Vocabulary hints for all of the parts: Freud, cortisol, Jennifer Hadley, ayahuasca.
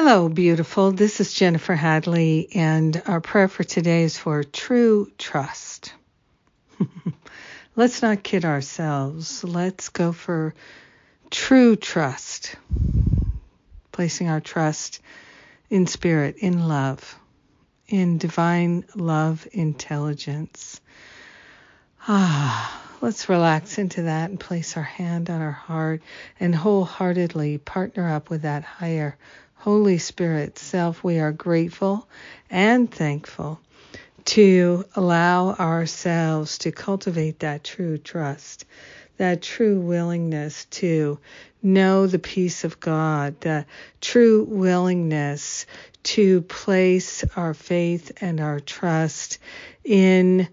Hello, beautiful. This is Jennifer Hadley, and our prayer for today is for true trust. Let's not kid ourselves. Let's go for true trust, placing our trust in spirit, in love, in divine love intelligence. Let's relax into that and place our hand on our heart and wholeheartedly partner up with that higher Holy Spirit self. We are grateful and thankful to allow ourselves to cultivate that true trust, that true willingness to know the peace of God, the true willingness to place our faith and our trust in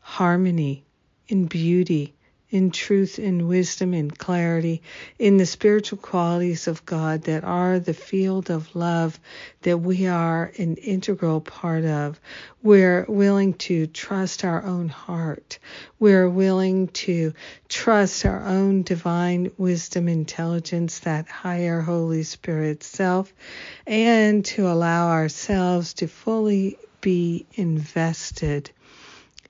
harmony, in beauty, in truth, in wisdom, in clarity, in the spiritual qualities of God that are the field of love that we are an integral part of. We're willing to trust our own heart. We're willing to trust our own divine wisdom, intelligence, that higher Holy Spirit self, and to allow ourselves to fully be invested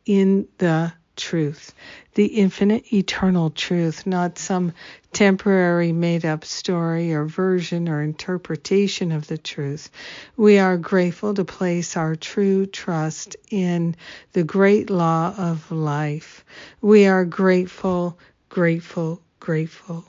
in the truth, the infinite, eternal truth, not some temporary made-up story or version or interpretation of the truth. We are grateful to place our true trust in the great law of life. We are grateful, grateful, grateful.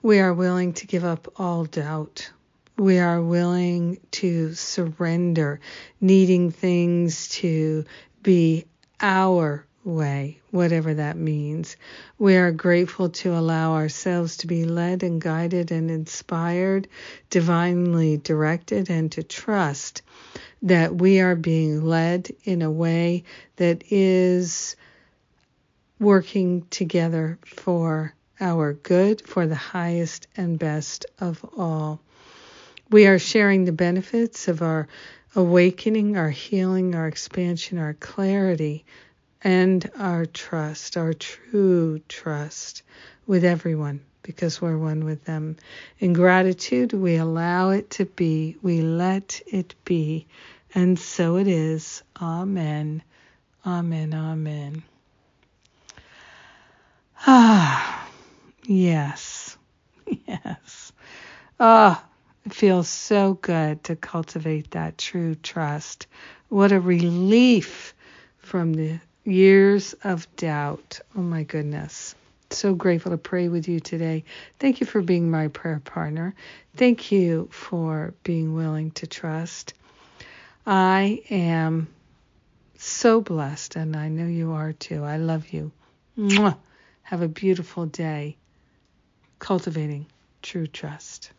We are willing to give up all doubt. We are willing to surrender, needing things to be our way, whatever that means. We are grateful to allow ourselves to be led and guided and inspired, divinely directed, and to trust that we are being led in a way that is working together for our good, for the highest and best of all. We are sharing the benefits of our awakening, our healing, our expansion, our clarity, and our trust, our true trust with everyone, because we're one with them. In gratitude, we allow it to be, we let it be, and so it is. Amen, amen, amen. Yes, yes. It feels so good to cultivate that true trust. What a relief from the years of doubt. Oh my goodness. So grateful to pray with you today. Thank you for being my prayer partner. Thank you for being willing to trust. I am so blessed, and I know you are too. I love you. Mwah. Have a beautiful day cultivating true trust.